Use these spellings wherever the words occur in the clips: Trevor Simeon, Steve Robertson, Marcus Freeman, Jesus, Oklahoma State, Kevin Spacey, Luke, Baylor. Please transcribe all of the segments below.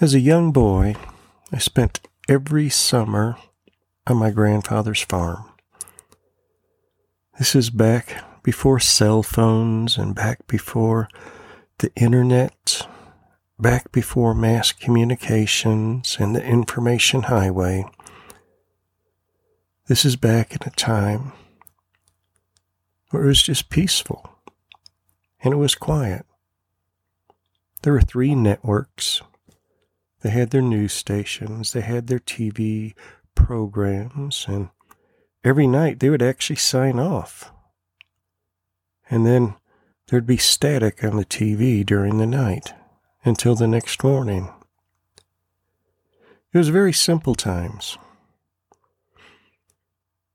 As a young boy, I spent every summer on my grandfather's farm. This is back before cell phones and back before the internet, back before mass communications and the information highway. This is back in a time where it was just peaceful and it was quiet. There were 3 networks. They had their news stations, they had their TV programs, and every night they would actually sign off. And then there'd be static on the TV during the night until the next morning. It was very simple times.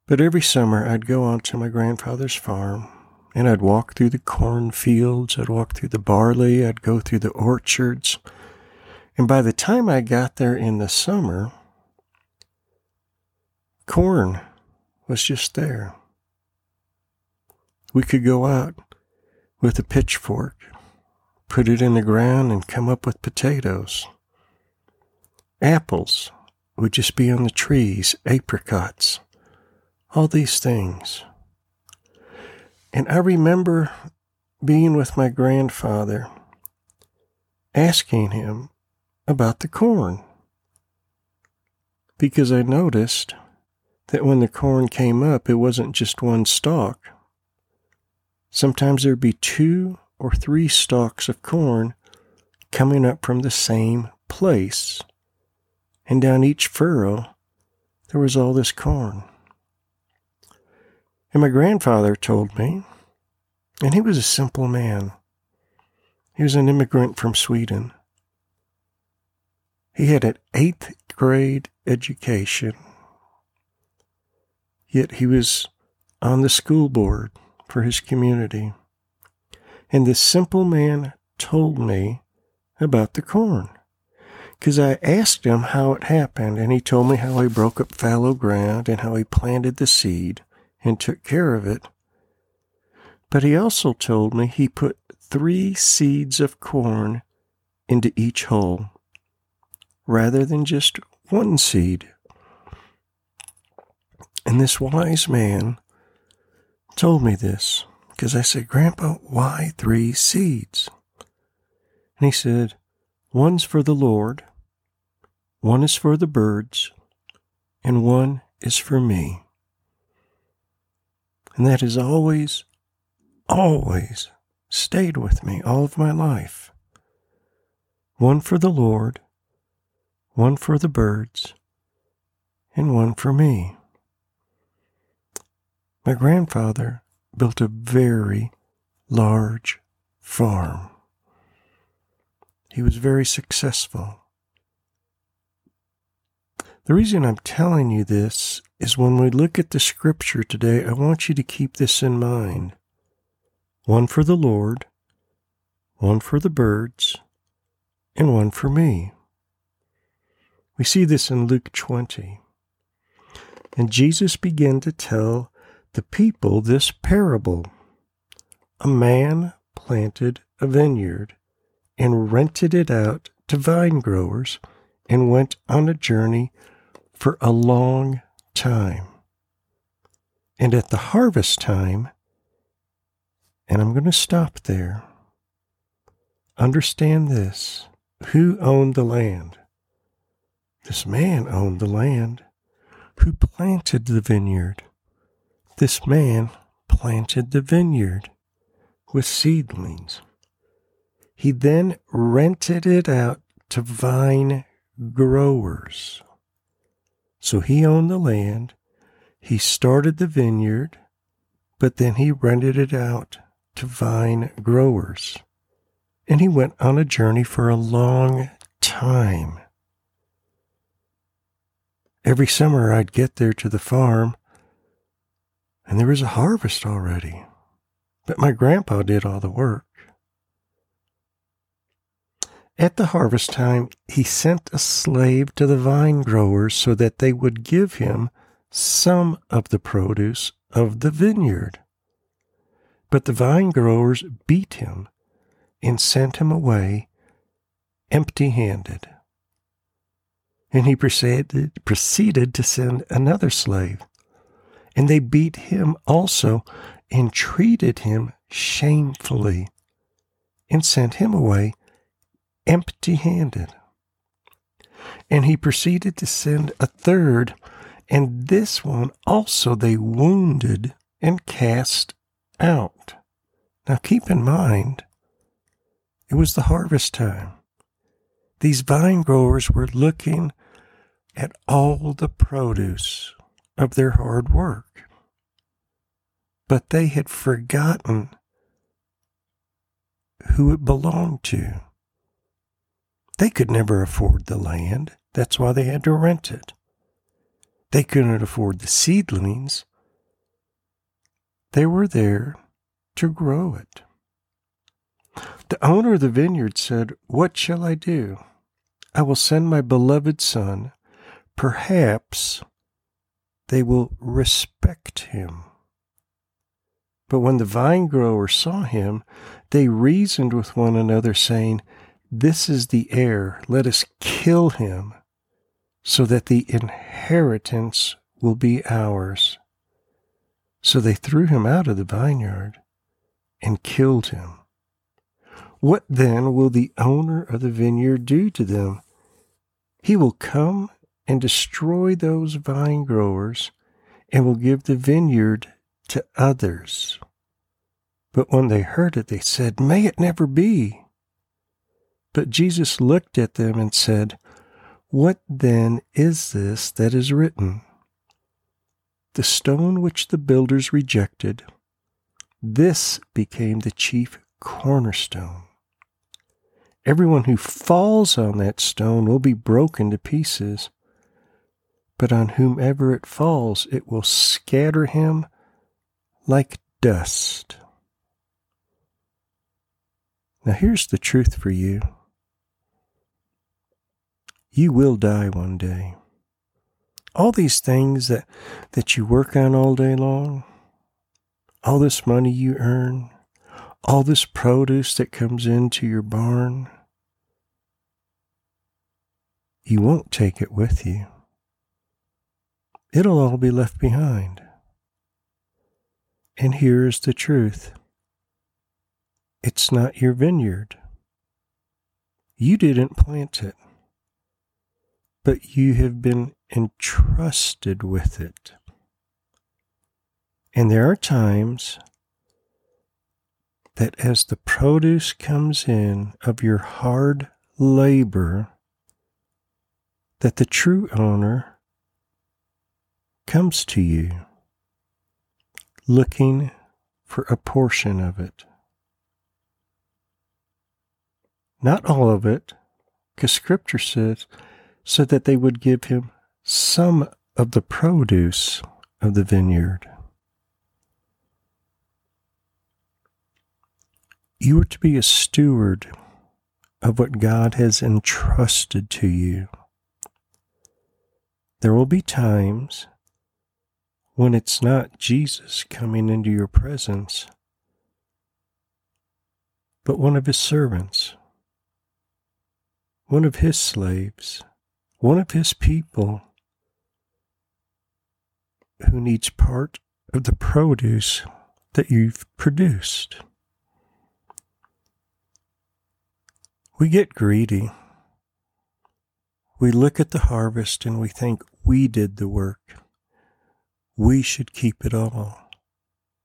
But every summer I'd go on to my grandfather's farm, and I'd walk through the cornfields, I'd walk through the barley, I'd go through the orchards. And by the time I got there in the summer, corn was just there. We could go out with a pitchfork, put it in the ground, and come up with potatoes. Apples would just be on the trees, apricots, all these things. And I remember being with my grandfather, asking him about the corn, because I noticed that when the corn came up, it wasn't just one stalk. Sometimes there'd be 2 or 3 stalks of corn coming up from the same place, and down each furrow there was all this corn. And my grandfather told me, and he was a simple man. He was an immigrant from Sweden. He had an 8th grade education, yet he was on the school board for his community. And this simple man told me about the corn, because I asked him how it happened, and he told me how he broke up fallow ground and how he planted the seed and took care of it. But he also told me he put 3 seeds of corn into each hole, rather than just one seed. And this wise man told me this, because I said, "Grandpa, why 3 seeds?" And he said, "One's for the Lord, one is for the birds, and one is for me." And that has always, always stayed with me all of my life. One for the Lord, one for the birds, and one for me. My grandfather built a very large farm. He was very successful. The reason I'm telling you this is when we look at the scripture today, I want you to keep this in mind. One for the Lord, one for the birds, and one for me. We see this in Luke 20. And Jesus began to tell the people this parable. A man planted a vineyard and rented it out to vine growers and went on a journey for a long time. And at the harvest time, and I'm going to stop there, understand this, who owned the land? This man owned the land. Who planted the vineyard? This man planted the vineyard with seedlings. He then rented it out to vine growers. So he owned the land. He started the vineyard, but then he rented it out to vine growers. And he went on a journey for a long time. Every summer I'd get there to the farm, and there was a harvest already. But my grandpa did all the work. At the harvest time, he sent a slave to the vine growers so that they would give him some of the produce of the vineyard. But the vine growers beat him and sent him away empty-handed. And he proceeded to send another slave. And they beat him also and treated him shamefully and sent him away empty-handed. And he proceeded to send a third, and this one also they wounded and cast out. Now keep in mind, it was the harvest time. These vine growers were looking at all the produce of their hard work. But they had forgotten who it belonged to. They could never afford the land. That's why they had to rent it. They couldn't afford the seedlings. They were there to grow it. The owner of the vineyard said, "What shall I do? I will send my beloved son. Perhaps they will respect him." But when the vine growers saw him, they reasoned with one another, saying, "This is the heir. Let us kill him, so that the inheritance will be ours." So they threw him out of the vineyard and killed him. What then will the owner of the vineyard do to them? He will come and destroy those vine growers and will give the vineyard to others. But when they heard it, they said, "May it never be." But Jesus looked at them and said, "What then is this that is written? The stone which the builders rejected, this became the chief cornerstone. Everyone who falls on that stone will be broken to pieces, but on whomever it falls, it will scatter him like dust." Now here's the truth for you. You will die one day. All these things that you work on all day long, all this money you earn, all this produce that comes into your barn, you won't take it with you. It'll all be left behind. And here is the truth. It's not your vineyard. You didn't plant it, but you have been entrusted with it. And there are times that as the produce comes in of your hard labor, that the true owner comes to you looking for a portion of it. Not all of it, because Scripture says, so that they would give him some of the produce of the vineyard. You are to be a steward of what God has entrusted to you. There will be times when it's not Jesus coming into your presence, but one of his servants, one of his slaves, one of his people who needs part of the produce that you've produced. We get greedy. We look at the harvest and we think we did the work. We should keep it all.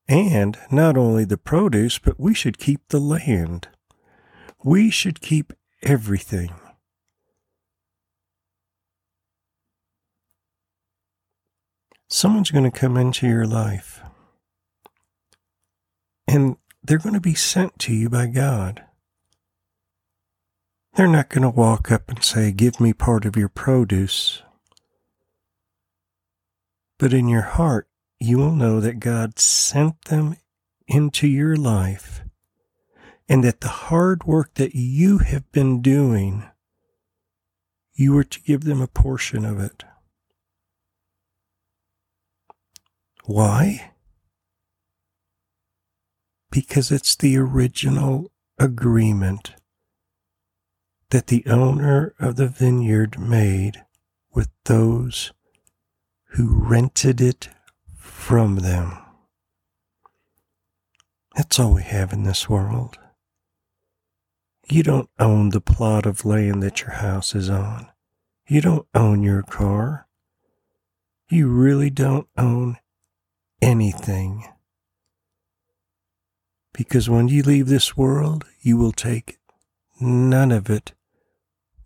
And not only the produce, but we should keep the land. We should keep everything. Someone's going to come into your life, and they're going to be sent to you by God. They're not going to walk up and say, "Give me part of your produce." But in your heart, you will know that God sent them into your life and that the hard work that you have been doing, you were to give them a portion of it. Why? Because it's the original agreement that the owner of the vineyard made with those who rented it from them. That's all we have in this world. You don't own the plot of land that your house is on. You don't own your car. You really don't own anything. Because when you leave this world, you will take none of it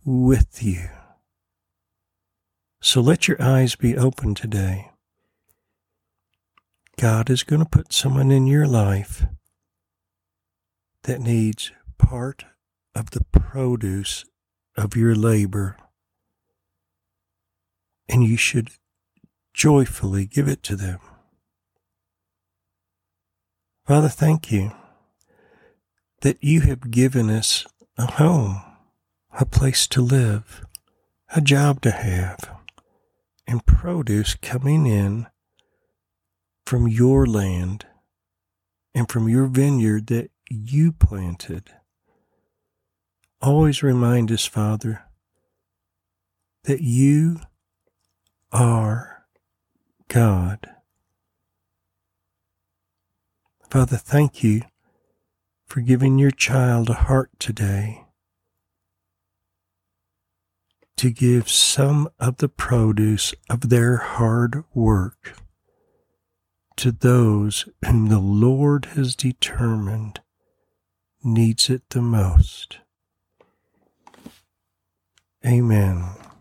with you. So let your eyes be open today. God is going to put someone in your life that needs part of the produce of your labor, and you should joyfully give it to them. Father, thank you that you have given us a home, a place to live, a job to have, and produce coming in from your land and from your vineyard that you planted. Always remind us, Father, that you are God. Father, thank you for giving your child a heart today to give some of the produce of their hard work to those whom the Lord has determined needs it the most. Amen.